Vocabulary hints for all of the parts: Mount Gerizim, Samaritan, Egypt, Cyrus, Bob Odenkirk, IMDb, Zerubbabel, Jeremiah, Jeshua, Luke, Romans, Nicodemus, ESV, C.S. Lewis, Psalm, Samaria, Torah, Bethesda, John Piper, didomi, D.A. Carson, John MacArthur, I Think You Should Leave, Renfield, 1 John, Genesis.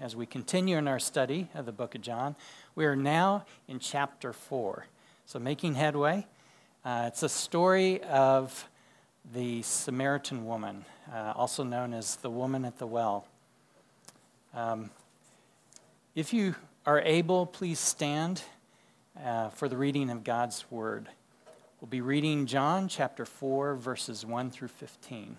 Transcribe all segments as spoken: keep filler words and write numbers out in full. As we continue in our study of the book of John, we are now in chapter four. So making headway, uh, it's a story of the Samaritan woman, uh, also known as the woman at the well. Um, if you are able, please stand uh, for the reading of God's word. We'll be reading John chapter four, verses one through fifteen.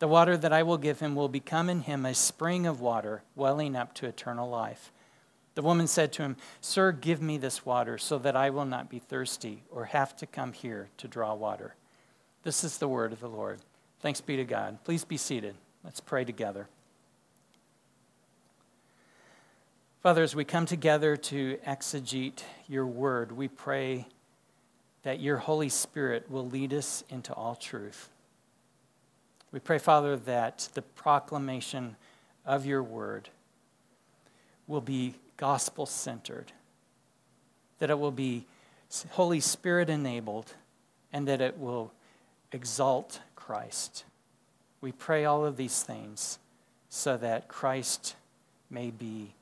The water that I will give him will become in him a spring of water welling up to eternal life." The woman said to him, "Sir, give me this water so that I will not be thirsty or have to come here to draw water." This is the word of the Lord. Thanks be to God. Please be seated. Let's pray together. Father, as we come together to exegete your word, we pray that your Holy Spirit will lead us into all truth. We pray, Father, that the proclamation of your word will be gospel-centered, that it will be Holy Spirit-enabled, and that it will exalt Christ. We pray all of these things so that Christ may be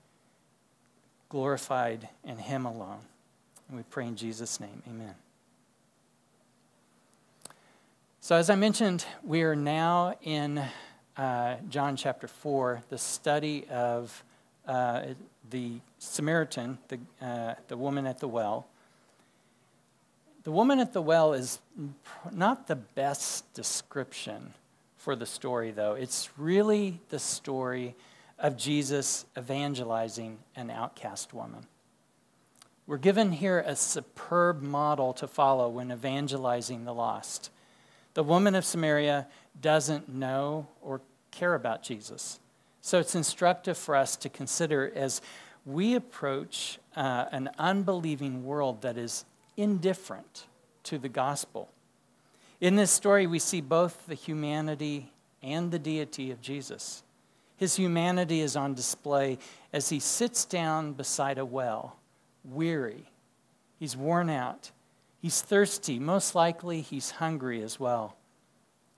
glorified in him alone. And we pray in Jesus' name, amen. So as I mentioned, we are now in uh, John chapter four, the study of uh, the Samaritan, the, uh, the woman at the well. The woman at the well is not the best description for the story, though. It's really the story of Jesus evangelizing an outcast woman. We're given here a superb model to follow when evangelizing the lost. The woman of Samaria doesn't know or care about Jesus. So it's instructive for us to consider as we approach uh, an unbelieving world that is indifferent to the gospel. In this story, we see both the humanity and the deity of Jesus. His humanity is on display as he sits down beside a well, weary. He's worn out. He's thirsty. Most likely, he's hungry as well.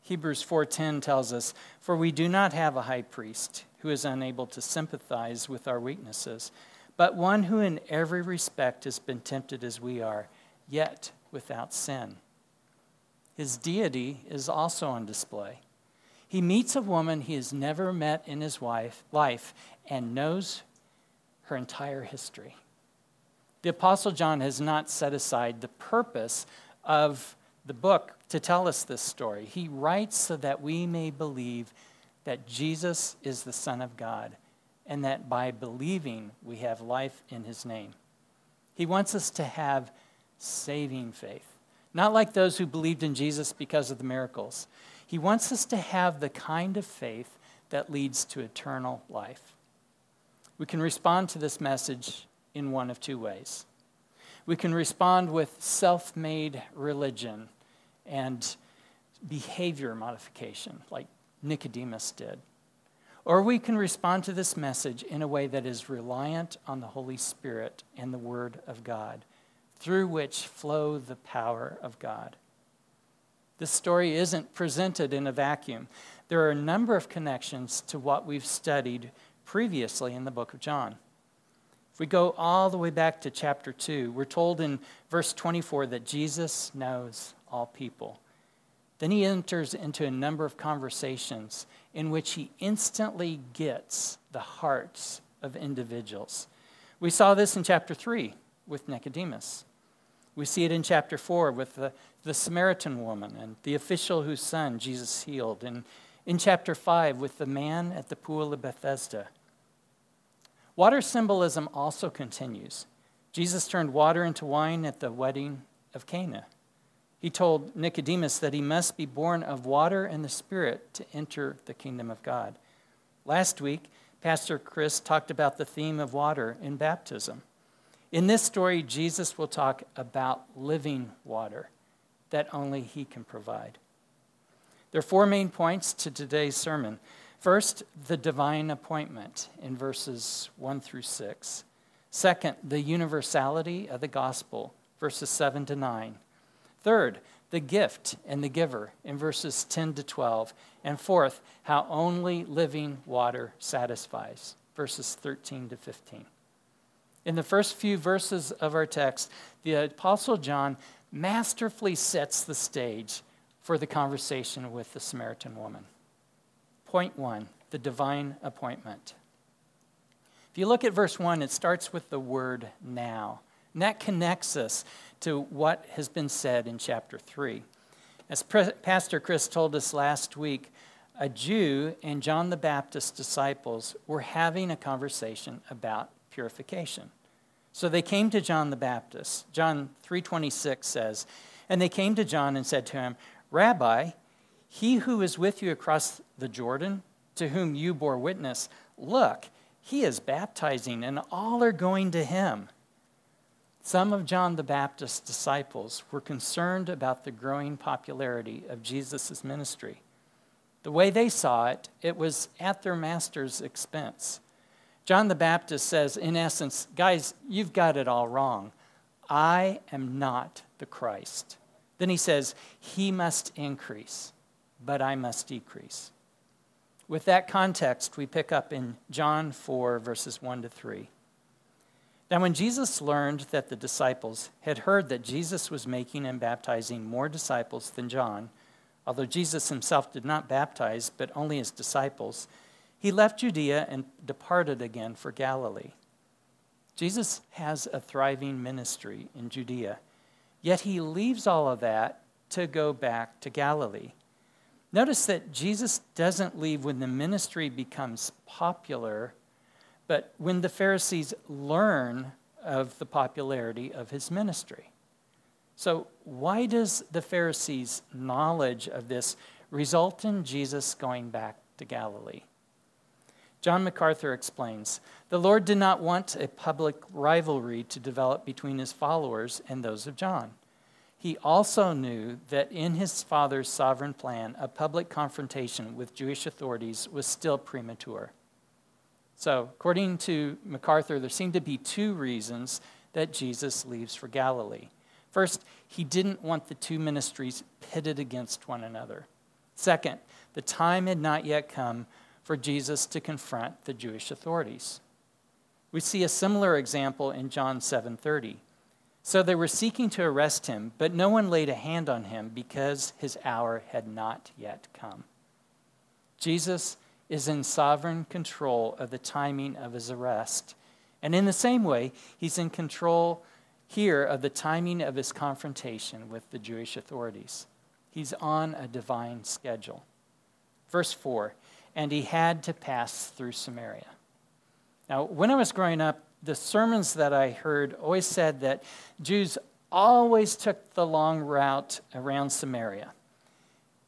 Hebrews four ten tells us, "For we do not have a high priest who is unable to sympathize with our weaknesses, but one who in every respect has been tempted as we are, yet without sin." His deity is also on display. He meets a woman he has never met in his life and knows her entire history. The Apostle John has not set aside the purpose of the book to tell us this story. He writes so that we may believe that Jesus is the Son of God and that by believing we have life in his name. He wants us to have saving faith, not like those who believed in Jesus because of the miracles. He wants us to have the kind of faith that leads to eternal life. We can respond to this message in one of two ways. We can respond with self-made religion and behavior modification, like Nicodemus did. Or we can respond to this message in a way that is reliant on the Holy Spirit and the Word of God, through which flow the power of God. This story isn't presented in a vacuum. There are a number of connections to what we've studied previously in the book of John. If we go all the way back to chapter two, we're told in verse twenty-four that Jesus knows all people. Then he enters into a number of conversations in which he instantly gets the hearts of individuals. We saw this in chapter three with Nicodemus. We see it in chapter four with the, the Samaritan woman and the official whose son Jesus healed. And in chapter five with the man at the pool of Bethesda. Water symbolism also continues. Jesus turned water into wine at the wedding of Cana. He told Nicodemus that he must be born of water and the Spirit to enter the kingdom of God. Last week, Pastor Chris talked about the theme of water in baptism. In this story, Jesus will talk about living water that only he can provide. There are four main points to today's sermon. First, the divine appointment in verses one through six. Second, the universality of the gospel, verses seven to nine. Third, the gift and the giver in verses ten to twelve. And fourth, how only living water satisfies, verses thirteen to fifteen. In the first few verses of our text, the Apostle John masterfully sets the stage for the conversation with the Samaritan woman. Point one, the divine appointment. If you look at verse one, it starts with the word now. And that connects us to what has been said in chapter three. As Pre- Pastor Chris told us last week, a Jew and John the Baptist's disciples were having a conversation about purification. So they came to John the Baptist. John three twenty-six says, "And they came to John and said to him, 'Rabbi, he who is with you across the Jordan, to whom you bore witness, look, he is baptizing, and all are going to him.'" Some of John the Baptist's disciples were concerned about the growing popularity of Jesus' ministry. The way they saw it, it was at their master's expense. John the Baptist says, in essence, guys, you've got it all wrong. I am not the Christ. Then he says, he must increase, but I must decrease. With that context, we pick up in John four, verses one to three. Now, when Jesus learned that the disciples had heard that Jesus was making and baptizing more disciples than John, although Jesus himself did not baptize, but only his disciples, he left Judea and departed again for Galilee. Jesus has a thriving ministry in Judea, yet he leaves all of that to go back to Galilee. Notice that Jesus doesn't leave when the ministry becomes popular, but when the Pharisees learn of the popularity of his ministry. So why does the Pharisees' knowledge of this result in Jesus going back to Galilee? John MacArthur explains, "The Lord did not want a public rivalry to develop between his followers and those of John. He also knew that in his Father's sovereign plan, a public confrontation with Jewish authorities was still premature." So, according to MacArthur, there seem to be two reasons that Jesus leaves for Galilee. First, he didn't want the two ministries pitted against one another. Second, the time had not yet come for Jesus to confront the Jewish authorities. We see a similar example in John seven thirty. "So they were seeking to arrest him, but no one laid a hand on him because his hour had not yet come." Jesus is in sovereign control of the timing of his arrest. And in the same way, he's in control here of the timing of his confrontation with the Jewish authorities. He's on a divine schedule. Verse four, "And he had to pass through Samaria." Now, when I was growing up, the sermons that I heard always said that Jews always took the long route around Samaria.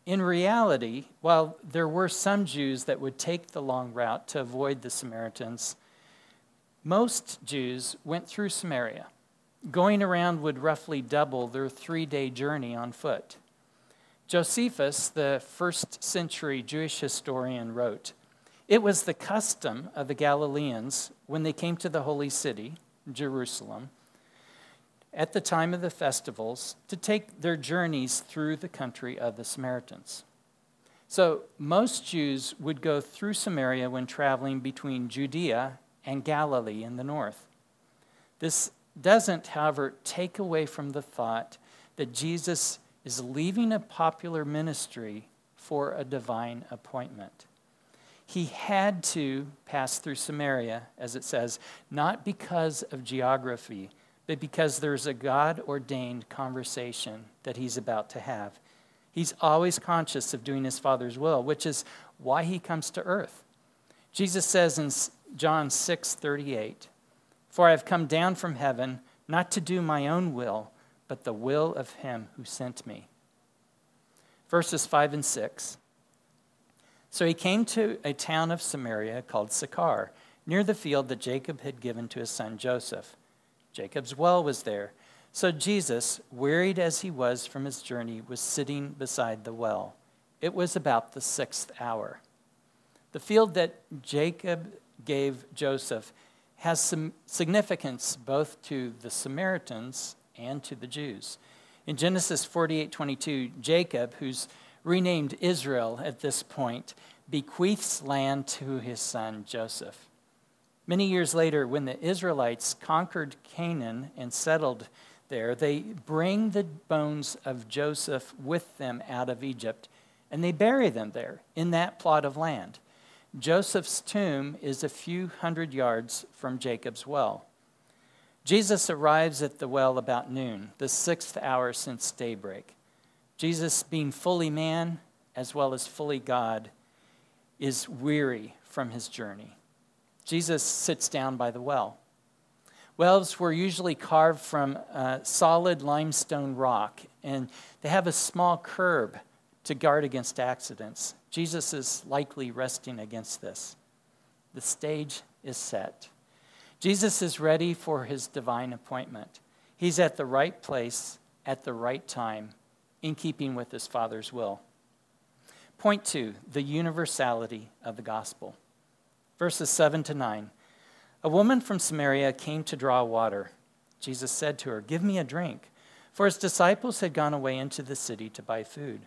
In reality, while there were some Jews that would take the long route to avoid the Samaritans, most Jews went through Samaria. Going around would roughly double their three-day journey on foot. Josephus, the first century Jewish historian, wrote, It was the custom of the Galileans when they came to the holy city, Jerusalem, at the time of the festivals, to take their journeys through the country of the Samaritans. So most Jews would go through Samaria when traveling between Judea and Galilee in the north. This doesn't, however, take away from the thought that Jesus is leaving a popular ministry for a divine appointment. He had to pass through Samaria, as it says, not because of geography, but because there's a God-ordained conversation that he's about to have. He's always conscious of doing his Father's will, which is why he comes to earth. Jesus says in John six thirty-eight, "For I have come down from heaven, not to do my own will, but the will of him who sent me." Verses five and six. So he came to a town of Samaria called Sychar, near the field that Jacob had given to his son Joseph. Jacob's well was there. So Jesus, wearied as he was from his journey, was sitting beside the well. It was about the sixth hour. The field that Jacob gave Joseph has some significance both to the Samaritans and to the Jews. In Genesis forty-eight twenty-two, Jacob, who's renamed Israel at this point, bequeaths land to his son Joseph. Many years later, when the Israelites conquered Canaan and settled there, they bring the bones of Joseph with them out of Egypt, and they bury them there in that plot of land. Joseph's tomb is a few hundred yards from Jacob's well. Jesus arrives at the well about noon, the sixth hour since daybreak. Jesus, being fully man as well as fully God, is weary from his journey. Jesus sits down by the well. Wells were usually carved from uh, solid limestone rock, and they have a small curb to guard against accidents. Jesus is likely resting against this. The stage is set. Jesus is ready for his divine appointment. He's at the right place at the right time, in keeping with his Father's will. Point two, the universality of the gospel. Verses seven to nine. A woman from Samaria came to draw water. Jesus said to her, "Give me a drink," for his disciples had gone away into the city to buy food.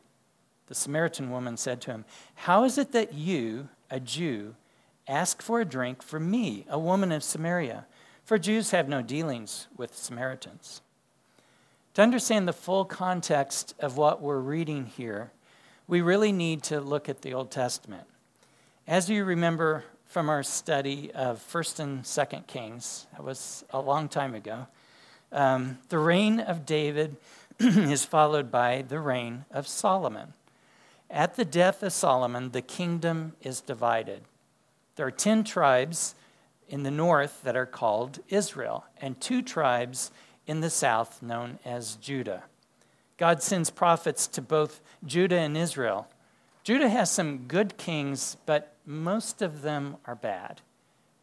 The Samaritan woman said to him, "How is it that you, a Jew, ask for a drink from me, a woman of Samaria? For Jews have no dealings with Samaritans." To understand the full context of what we're reading here, we really need to look at the Old Testament. As you remember from our study of First and Second Kings, that was a long time ago, um, the reign of David is followed by the reign of Solomon. At the death of Solomon, the kingdom is divided. There are ten tribes in the north that are called Israel, and two tribes in the south, known as Judah. God sends prophets to both Judah and Israel. Judah has some good kings, but most of them are bad.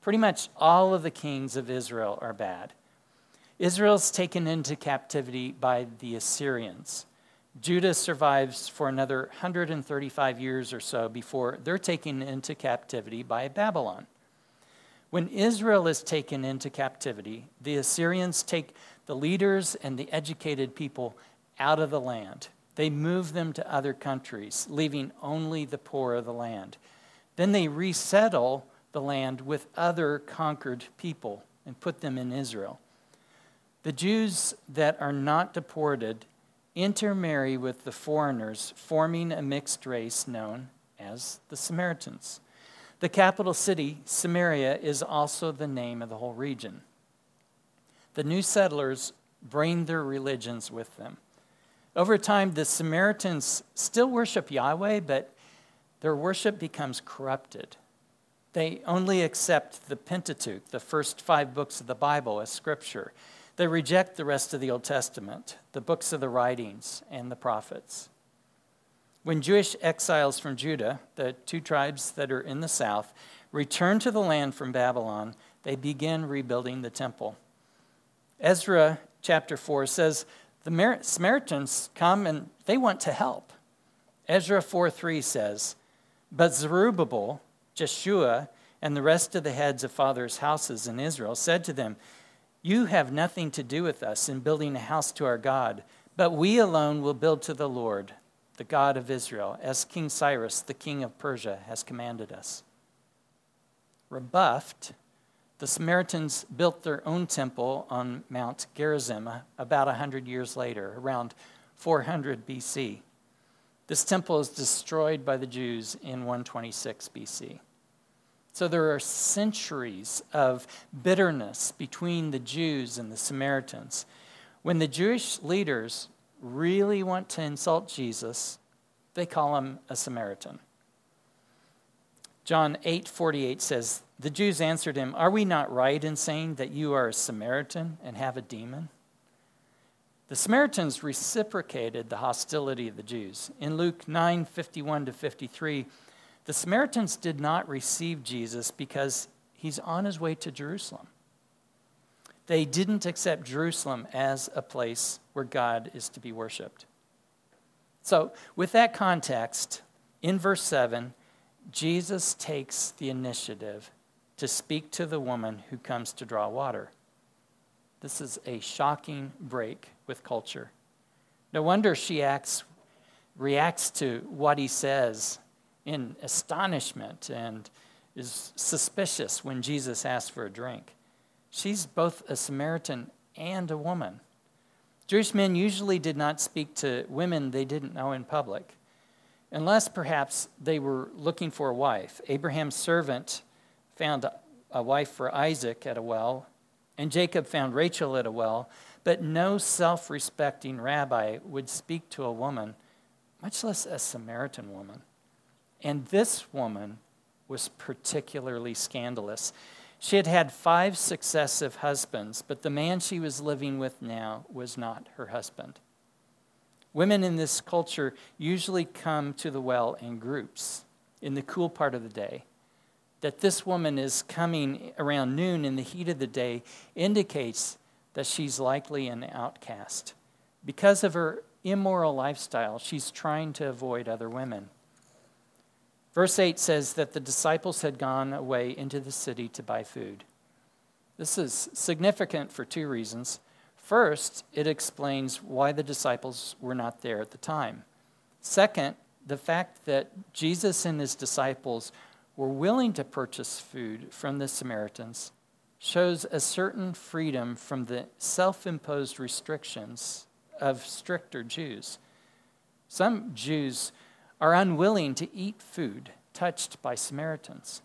Pretty much all of the kings of Israel are bad. Israel's taken into captivity by the Assyrians. Judah survives for another one hundred thirty-five years or so before they're taken into captivity by Babylon. When Israel is taken into captivity, the Assyrians take the leaders and the educated people out of the land. They move them to other countries, leaving only the poor of the land. Then they resettle the land with other conquered people and put them in Israel. The Jews that are not deported intermarry with the foreigners, forming a mixed race known as the Samaritans. The capital city, Samaria, is also the name of the whole region. The new settlers bring their religions with them. Over time, the Samaritans still worship Yahweh, but their worship becomes corrupted. They only accept the Pentateuch, the first five books of the Bible, as scripture. They reject the rest of the Old Testament, the books of the writings, and the prophets. When Jewish exiles from Judah, the two tribes that are in the south, return to the land from Babylon, they begin rebuilding the temple. Ezra chapter four says, the Samaritans come and they want to help. Ezra four three says, "But Zerubbabel, Jeshua and the rest of the heads of fathers' houses in Israel said to them, "You have nothing to do with us in building a house to our God, but we alone will build to the Lord, the God of Israel, as King Cyrus, the king of Persia, has commanded us." Rebuffed, the Samaritans built their own temple on Mount Gerizim about one hundred years later, around four hundred B C. This temple is destroyed by the Jews in one twenty-six B C. So there are centuries of bitterness between the Jews and the Samaritans. When the Jewish leaders really want to insult Jesus, they call him a Samaritan. John eight forty-eight says, "The Jews answered him, 'Are we not right in saying that you are a Samaritan and have a demon?'" The Samaritans reciprocated the hostility of the Jews. In Luke nine fifty-one to fifty-three, the Samaritans did not receive Jesus because he's on his way to Jerusalem. They didn't accept Jerusalem as a place where God is to be worshipped. So, with that context, in verse seven, Jesus takes the initiative to speak to the woman who comes to draw water. This is a shocking break with culture. No wonder she acts, reacts to what he says in astonishment and is suspicious when Jesus asks for a drink. She's both a Samaritan and a woman. Jewish men usually did not speak to women they didn't know in public, unless perhaps they were looking for a wife. Abraham's servant found a wife for Isaac at a well, and Jacob found Rachel at a well, but no self-respecting rabbi would speak to a woman, much less a Samaritan woman. And this woman was particularly scandalous. She had had five successive husbands, but the man she was living with now was not her husband. Women in this culture usually come to the well in groups in the cool part of the day. That this woman is coming around noon in the heat of the day indicates that she's likely an outcast. Because of her immoral lifestyle, she's trying to avoid other women. Verse eight says that the disciples had gone away into the city to buy food. This is significant for two reasons. First, it explains why the disciples were not there at the time. Second, the fact that Jesus and his disciples were willing to purchase food from the Samaritans shows a certain freedom from the self-imposed restrictions of stricter Jews. Some Jews are unwilling to eat food touched by Samaritans.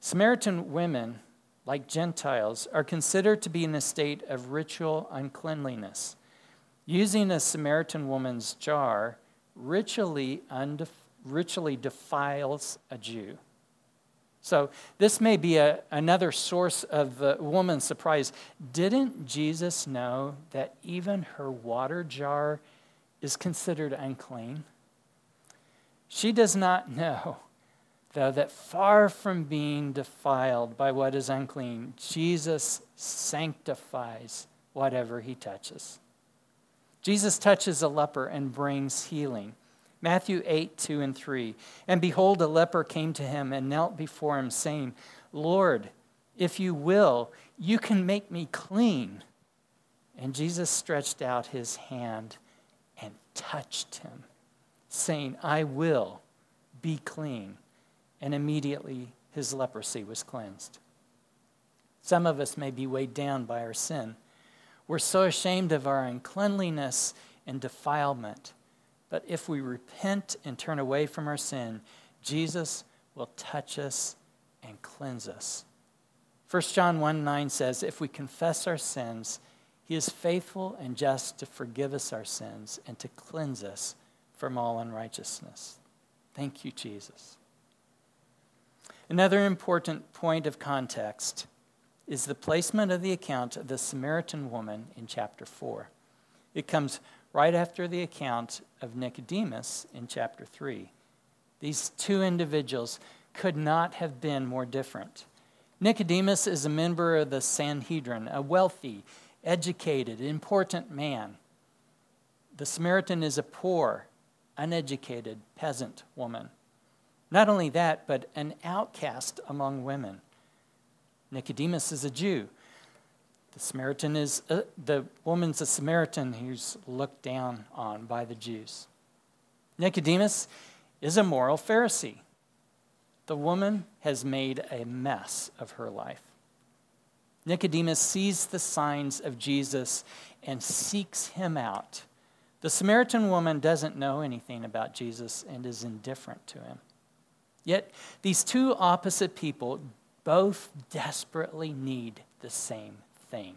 Samaritan women, like Gentiles, are considered to be in a state of ritual uncleanliness. Using a Samaritan woman's jar ritually, undef- ritually defiles a Jew. So this may be a, another source of the woman's surprise. Didn't Jesus know that even her water jar is considered unclean? She does not know, though, that far from being defiled by what is unclean, Jesus sanctifies whatever he touches. Jesus touches a leper and brings healing. Matthew eight, two and three. "And behold, a leper came to him and knelt before him, saying, 'Lord, if you will, you can make me clean.' And Jesus stretched out his hand and touched him, saying, 'I will, be clean.' And immediately his leprosy was cleansed." Some of us may be weighed down by our sin. We're so ashamed of our uncleanliness and defilement. But if we repent and turn away from our sin, Jesus will touch us and cleanse us. First John one nine says, "If we confess our sins, he is faithful and just to forgive us our sins and to cleanse us from all unrighteousness." Thank you, Jesus. Another important point of context is the placement of the account of the Samaritan woman in chapter four. It comes right after the account of Nicodemus in chapter three. These two individuals could not have been more different. Nicodemus is a member of the Sanhedrin, a wealthy, educated, important man. The Samaritan is a poor, uneducated peasant woman. Not only that, but an outcast among women. Nicodemus is a Jew. The Samaritan is a, the woman's a Samaritan who's looked down on by the Jews. Nicodemus is a moral Pharisee. The woman has made a mess of her life. Nicodemus sees the signs of Jesus and seeks him out. The Samaritan woman doesn't know anything about Jesus and is indifferent to him. Yet these two opposite people both desperately need the same thing,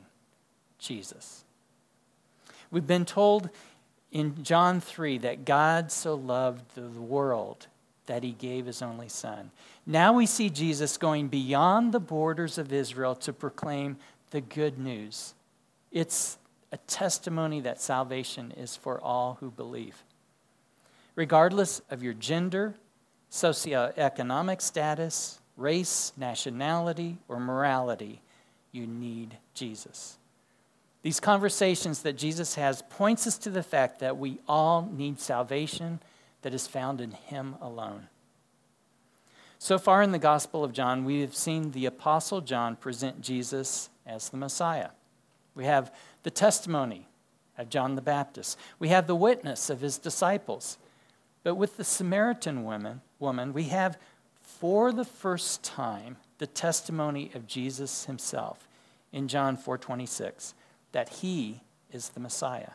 Jesus. We've been told in John three that God so loved the world that he gave his only son. Now we see Jesus going beyond the borders of Israel to proclaim the good news. It's a testimony that salvation is for all who believe. Regardless of your gender, socioeconomic status, race, nationality, or morality, you need Jesus. These conversations that Jesus has points us to the fact that we all need salvation that is found in him alone. So far in the Gospel of John, we have seen the Apostle John present Jesus as the Messiah. We have the testimony of John the Baptist. We have the witness of his disciples. But with the Samaritan woman, woman, we have, for the first time, the testimony of Jesus himself in John four twenty-six, that he is the Messiah.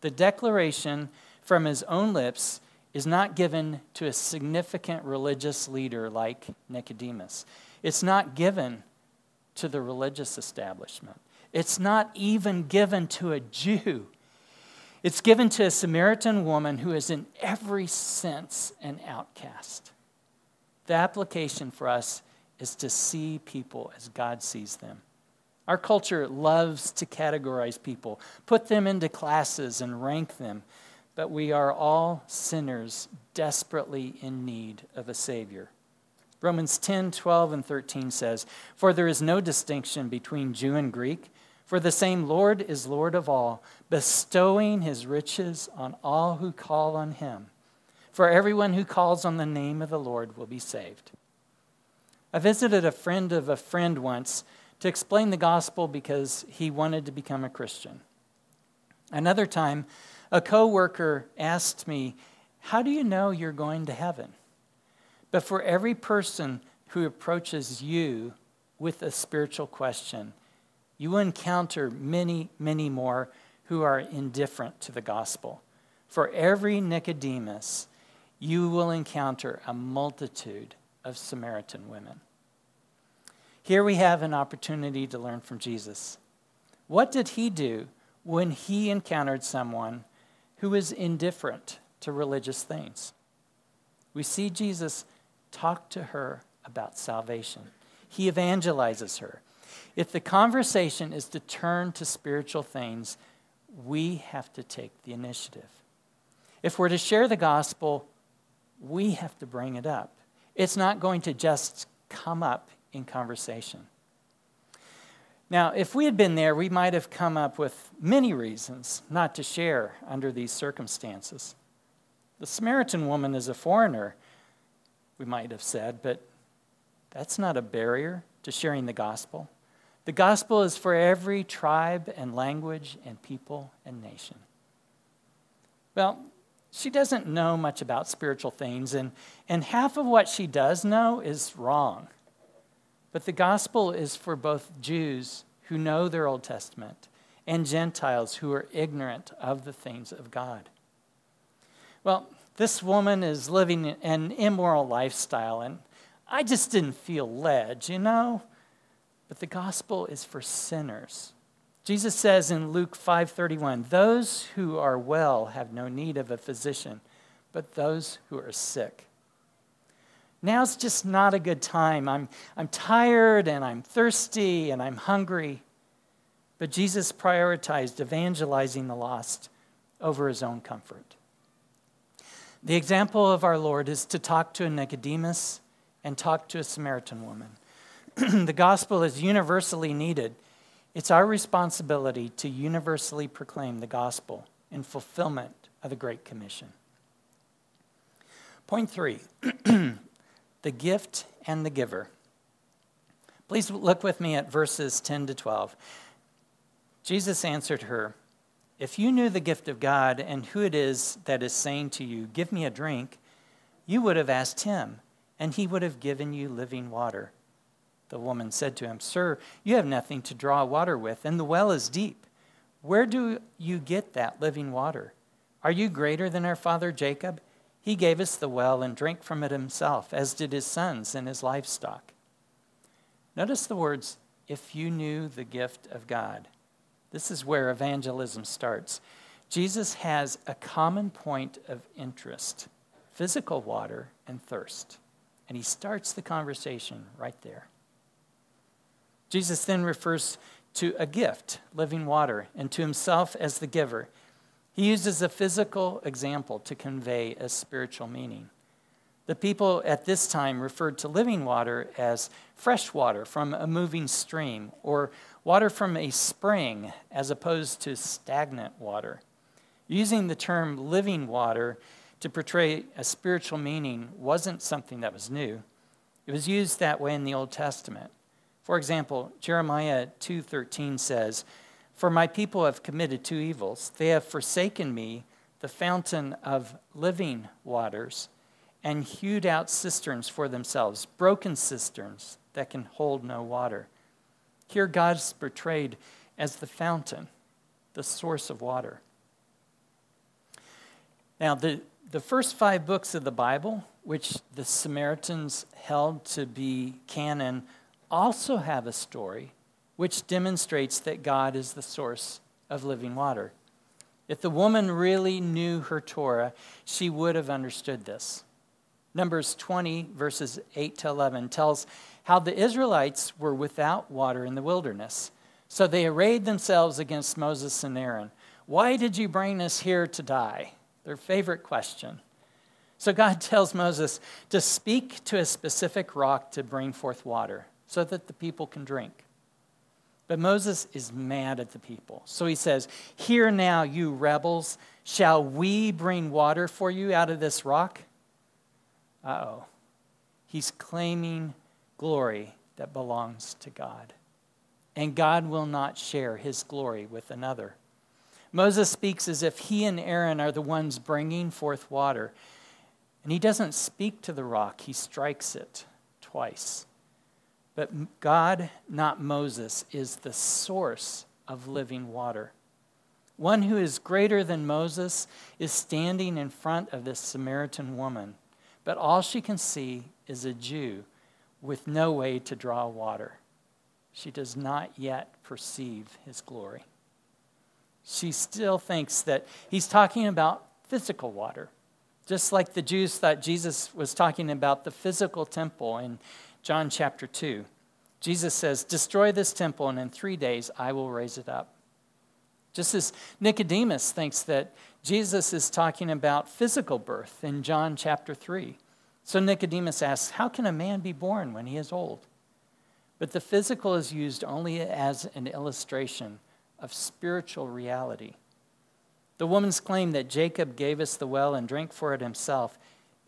The declaration from his own lips is not given to a significant religious leader like Nicodemus. It's not given to the religious establishment. It's not even given to a Jew. It's given to a Samaritan woman who is in every sense an outcast. The application for us is to see people as God sees them. Our culture loves to categorize people, put them into classes and rank them, but we are all sinners desperately in need of a Savior. Romans ten, twelve, and thirteen says, "For there is no distinction between Jew and Greek, for the same Lord is Lord of all, bestowing his riches on all who call on him. For everyone who calls on the name of the Lord will be saved." I visited a friend of a friend once to explain the gospel because he wanted to become a Christian. Another time, a coworker asked me, "How do you know you're going to heaven?" But for every person who approaches you with a spiritual question, you encounter many, many more who are indifferent to the gospel. For every Nicodemus, you will encounter a multitude of Samaritan women. Here we have an opportunity to learn from Jesus. What did he do when he encountered someone who was indifferent to religious things? We see Jesus talk to her about salvation. He evangelizes her. If the conversation is to turn to spiritual things, we have to take the initiative. If we're to share the gospel, we have to bring it up. It's not going to just come up in conversation. Now, if we had been there, we might have come up with many reasons not to share under these circumstances. The Samaritan woman is a foreigner, we might have said, but that's not a barrier to sharing the gospel. The gospel is for every tribe and language and people and nation. Well, she doesn't know much about spiritual things, and, and half of what she does know is wrong. But the gospel is for both Jews who know their Old Testament and Gentiles who are ignorant of the things of God. Well, this woman is living an immoral lifestyle, and I just didn't feel led, you know? But the gospel is for sinners. Jesus says in Luke five thirty-one, "Those who are well have no need of a physician, but those who are sick." Now's just not a good time. I'm, I'm tired, and I'm thirsty, and I'm hungry. But Jesus prioritized evangelizing the lost over his own comfort. The example of our Lord is to talk to a Nicodemus and talk to a Samaritan woman. The gospel is universally needed. It's our responsibility to universally proclaim the gospel in fulfillment of the Great Commission. Point three, the gift and the giver. Please look with me at verses ten to twelve. Jesus answered her, "If you knew the gift of God and who it is that is saying to you, 'Give me a drink,' you would have asked him, and he would have given you living water." The woman said to him, "Sir, you have nothing to draw water with, and the well is deep. Where do you get that living water? Are you greater than our father Jacob? He gave us the well and drank from it himself, as did his sons and his livestock." Notice the words, "if you knew the gift of God." This is where evangelism starts. Jesus has a common point of interest, physical water and thirst. And he starts the conversation right there. Jesus then refers to a gift, living water, and to himself as the giver. He uses a physical example to convey a spiritual meaning. The people at this time referred to living water as fresh water from a moving stream or water from a spring as opposed to stagnant water. Using the term living water to portray a spiritual meaning wasn't something that was new. It was used that way in the Old Testament. For example, Jeremiah two thirteen says, "For my people have committed two evils. They have forsaken me, the fountain of living waters, and hewed out cisterns for themselves, broken cisterns that can hold no water." Here God's portrayed as the fountain, the source of water. Now, the, the first five books of the Bible, which the Samaritans held to be canon, also have a story which demonstrates that God is the source of living water. If the woman really knew her Torah, she would have understood this. Numbers twenty, verses eight to eleven, tells how the Israelites were without water in the wilderness. So they arrayed themselves against Moses and Aaron. "Why did you bring us here to die?" Their favorite question. So God tells Moses to speak to a specific rock to bring forth water so that the people can drink. But Moses is mad at the people. So he says, "Hear now, you rebels, shall we bring water for you out of this rock?" Uh-oh. He's claiming glory that belongs to God. And God will not share his glory with another. Moses speaks as if he and Aaron are the ones bringing forth water. And he doesn't speak to the rock. He strikes it twice. But God, not Moses, is the source of living water. One who is greater than Moses is standing in front of this Samaritan woman, but all she can see is a Jew with no way to draw water. She does not yet perceive his glory. She still thinks that he's talking about physical water, just like the Jews thought Jesus was talking about the physical temple in John chapter two, Jesus says, "Destroy this temple, and in three days I will raise it up." Just as Nicodemus thinks that Jesus is talking about physical birth in John chapter three. So Nicodemus asks, "How can a man be born when he is old?" But the physical is used only as an illustration of spiritual reality. The woman's claim that Jacob gave us the well and drank for it himself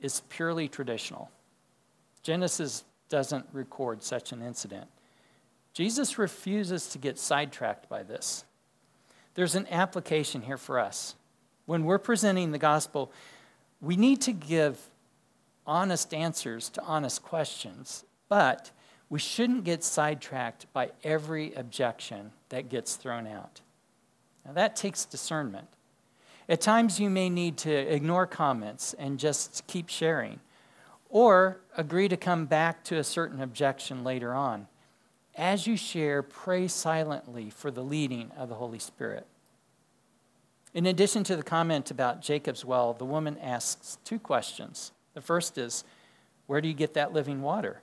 is purely traditional. Genesis doesn't record such an incident. Jesus refuses to get sidetracked by this. There's an application here for us. When we're presenting the gospel, we need to give honest answers to honest questions, but we shouldn't get sidetracked by every objection that gets thrown out. Now, that takes discernment. At times, you may need to ignore comments and just keep sharing, or agree to come back to a certain objection later on. As you share, pray silently for the leading of the Holy Spirit. In addition to the comment about Jacob's well, the woman asks two questions. The first is, where do you get that living water?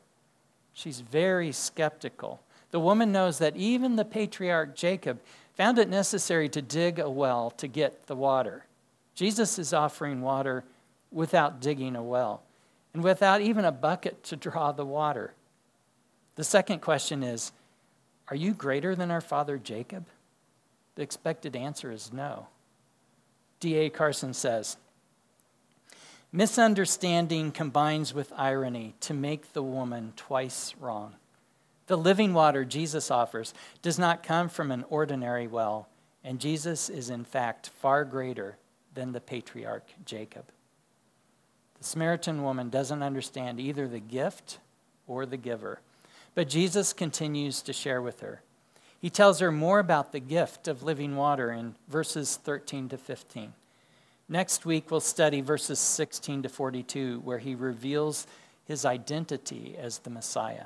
She's very skeptical. The woman knows that even the patriarch Jacob found it necessary to dig a well to get the water. Jesus is offering water without digging a well, and without even a bucket to draw the water. The second question is, are you greater than our father Jacob? The expected answer is no. D A Carson says, Misunderstanding combines with irony to make the woman twice wrong. The living water Jesus offers does not come from an ordinary well, and Jesus is in fact far greater than the patriarch Jacob. The Samaritan woman doesn't understand either the gift or the giver, but Jesus continues to share with her. He tells her more about the gift of living water in verses thirteen to fifteen. Next week, we'll study verses sixteen to forty-two, where he reveals his identity as the Messiah.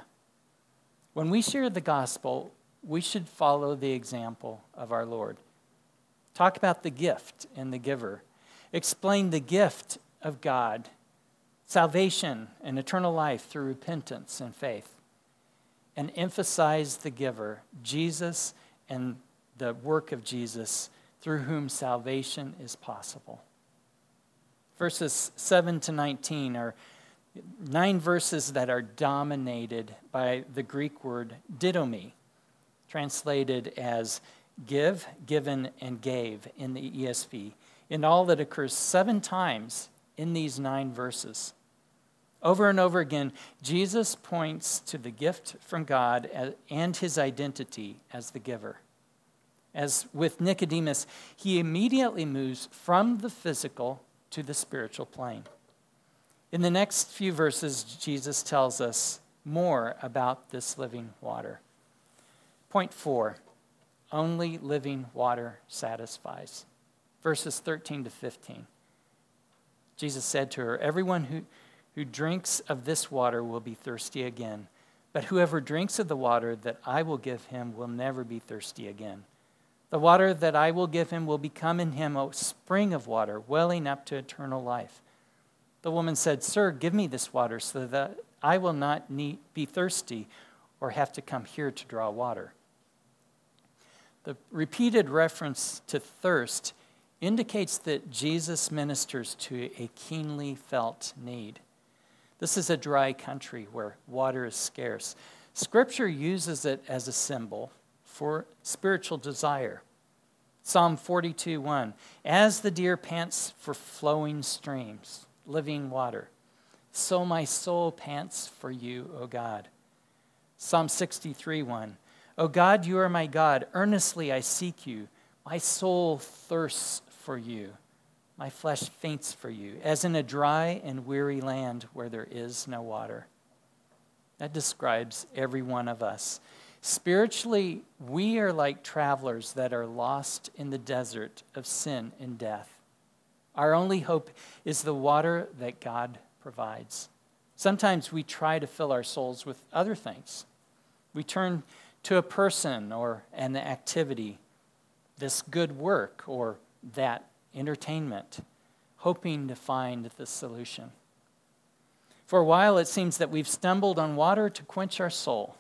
When we share the gospel, we should follow the example of our Lord. Talk about the gift and the giver. Explain the gift of God, salvation and eternal life through repentance and faith. And emphasize the giver, Jesus, and the work of Jesus through whom salvation is possible. Verses seven to nineteen are nine verses that are dominated by the Greek word didomi, translated as give, given, and gave in the E S V. In all, that occurs seven times in these nine verses. Over and over again, Jesus points to the gift from God and his identity as the giver. As with Nicodemus, he immediately moves from the physical to the spiritual plane. In the next few verses, Jesus tells us more about this living water. Point four, only living water satisfies. Verses thirteen to fifteen. Jesus said to her, "Everyone who... Who drinks of this water will be thirsty again. But whoever drinks of the water that I will give him will never be thirsty again. The water that I will give him will become in him a spring of water, welling up to eternal life." The woman said, "Sir, give me this water so that I will not need, be thirsty or have to come here to draw water." The repeated reference to thirst indicates that Jesus ministers to a keenly felt need. This is a dry country where water is scarce. Scripture uses it as a symbol for spiritual desire. Psalm forty-two one, "As the deer pants for flowing streams, living water, so my soul pants for you, O God." Psalm sixty-three one, "O God, you are my God. Earnestly I seek you. My soul thirsts for you. My flesh faints for you, as in a dry and weary land where there is no water." That describes every one of us. Spiritually, we are like travelers that are lost in the desert of sin and death. Our only hope is the water that God provides. Sometimes we try to fill our souls with other things. We turn to a person or an activity, this good work or that entertainment, hoping to find the solution. For a while, it seems that we've stumbled on water to quench our soul,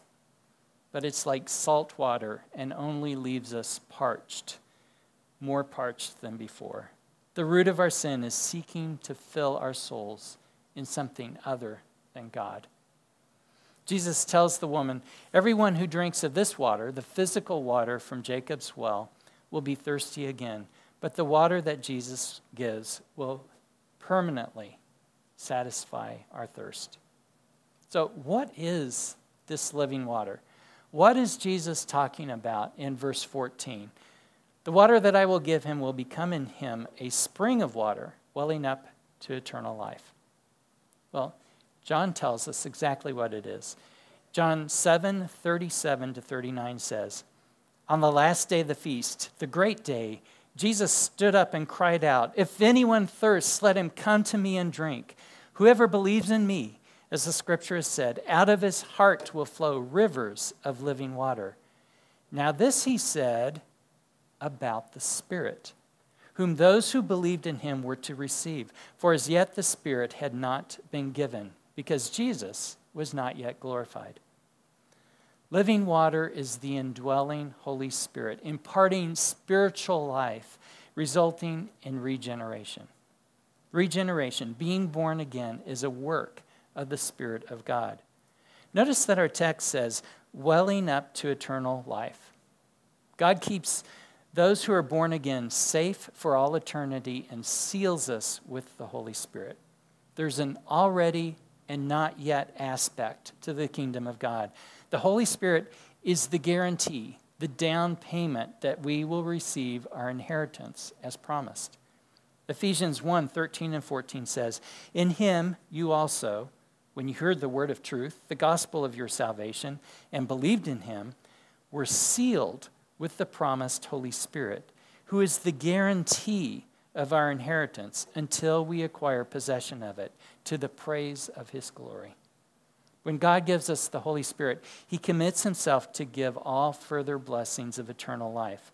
but it's like salt water and only leaves us parched, more parched than before. The root of our sin is seeking to fill our souls in something other than God. Jesus tells the woman, "Everyone who drinks of this water, the physical water from Jacob's well, will be thirsty again. But the water that Jesus gives will permanently satisfy our thirst." So what is this living water? What is Jesus talking about in verse fourteen? "The water that I will give him will become in him a spring of water, welling up to eternal life." Well, John tells us exactly what it is. John seven thirty-seven to thirty-nine says, "On the last day of the feast, the great day, Jesus stood up and cried out, 'If anyone thirsts, let him come to me and drink. Whoever believes in me, as the scripture has said, out of his heart will flow rivers of living water.' Now this he said about the Spirit, whom those who believed in him were to receive, for as yet the Spirit had not been given, because Jesus was not yet glorified." Living water is the indwelling Holy Spirit, imparting spiritual life, resulting in regeneration. Regeneration, being born again, is a work of the Spirit of God. Notice that our text says, "welling up to eternal life." God keeps those who are born again safe for all eternity and seals us with the Holy Spirit. There's an already and not yet aspect to the kingdom of God. The Holy Spirit is the guarantee, the down payment that we will receive our inheritance as promised. Ephesians one, thirteen and fourteen says, "In him you also, when you heard the word of truth, the gospel of your salvation, and believed in him, were sealed with the promised Holy Spirit, who is the guarantee of our inheritance until we acquire possession of it, to the praise of his glory." When God gives us the Holy Spirit, he commits himself to give all further blessings of eternal life.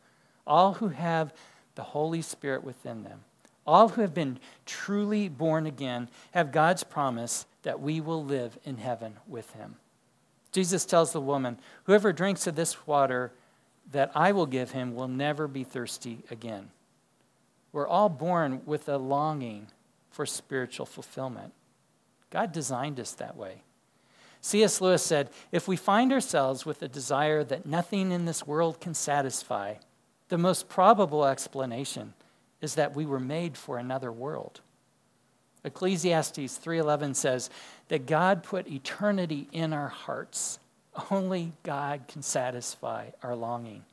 All who have the Holy Spirit within them, all who have been truly born again, have God's promise that we will live in heaven with him. Jesus tells the woman, "Whoever drinks of this water that I will give him will never be thirsty again." We're all born with a longing for spiritual fulfillment. God designed us that way. C S Lewis said, "If we find ourselves with a desire that nothing in this world can satisfy, the most probable explanation is that we were made for another world." Ecclesiastes three eleven says that God put eternity in our hearts. Only God can satisfy our longing.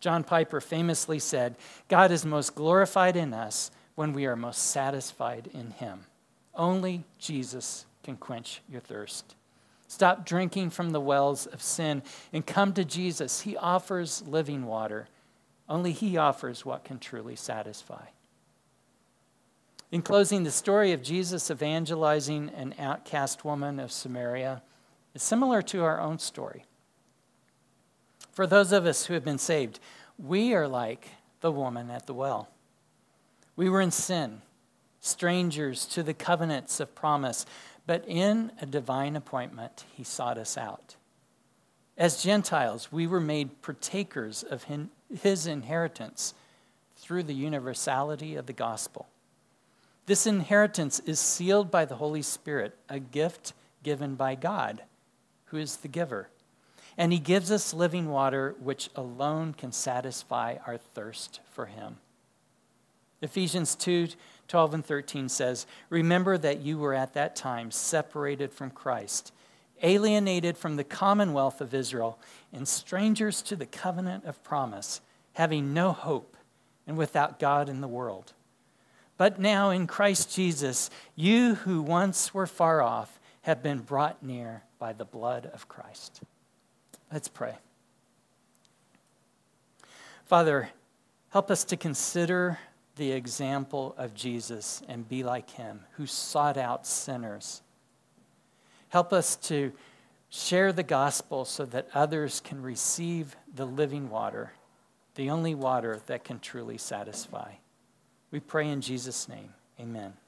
John Piper famously said, "God is most glorified in us when we are most satisfied in him." Only Jesus can quench your thirst. Stop drinking from the wells of sin and come to Jesus. He offers living water. Only he offers what can truly satisfy. In closing, the story of Jesus evangelizing an outcast woman of Samaria is similar to our own story. For those of us who have been saved, we are like the woman at the well. We were in sin, strangers to the covenants of promise, but in a divine appointment, he sought us out. As Gentiles, we were made partakers of his inheritance through the universality of the gospel. This inheritance is sealed by the Holy Spirit, a gift given by God, who is the giver. And he gives us living water, which alone can satisfy our thirst for him. Ephesians two, twelve and thirteen says, "Remember that you were at that time separated from Christ, alienated from the commonwealth of Israel, and strangers to the covenant of promise, having no hope and without God in the world. But now in Christ Jesus, you who once were far off have been brought near by the blood of Christ." Let's pray. Father, help us to consider the example of Jesus and be like him, who sought out sinners. Help us to share the gospel so that others can receive the living water, the only water that can truly satisfy. We pray in Jesus' name. Amen.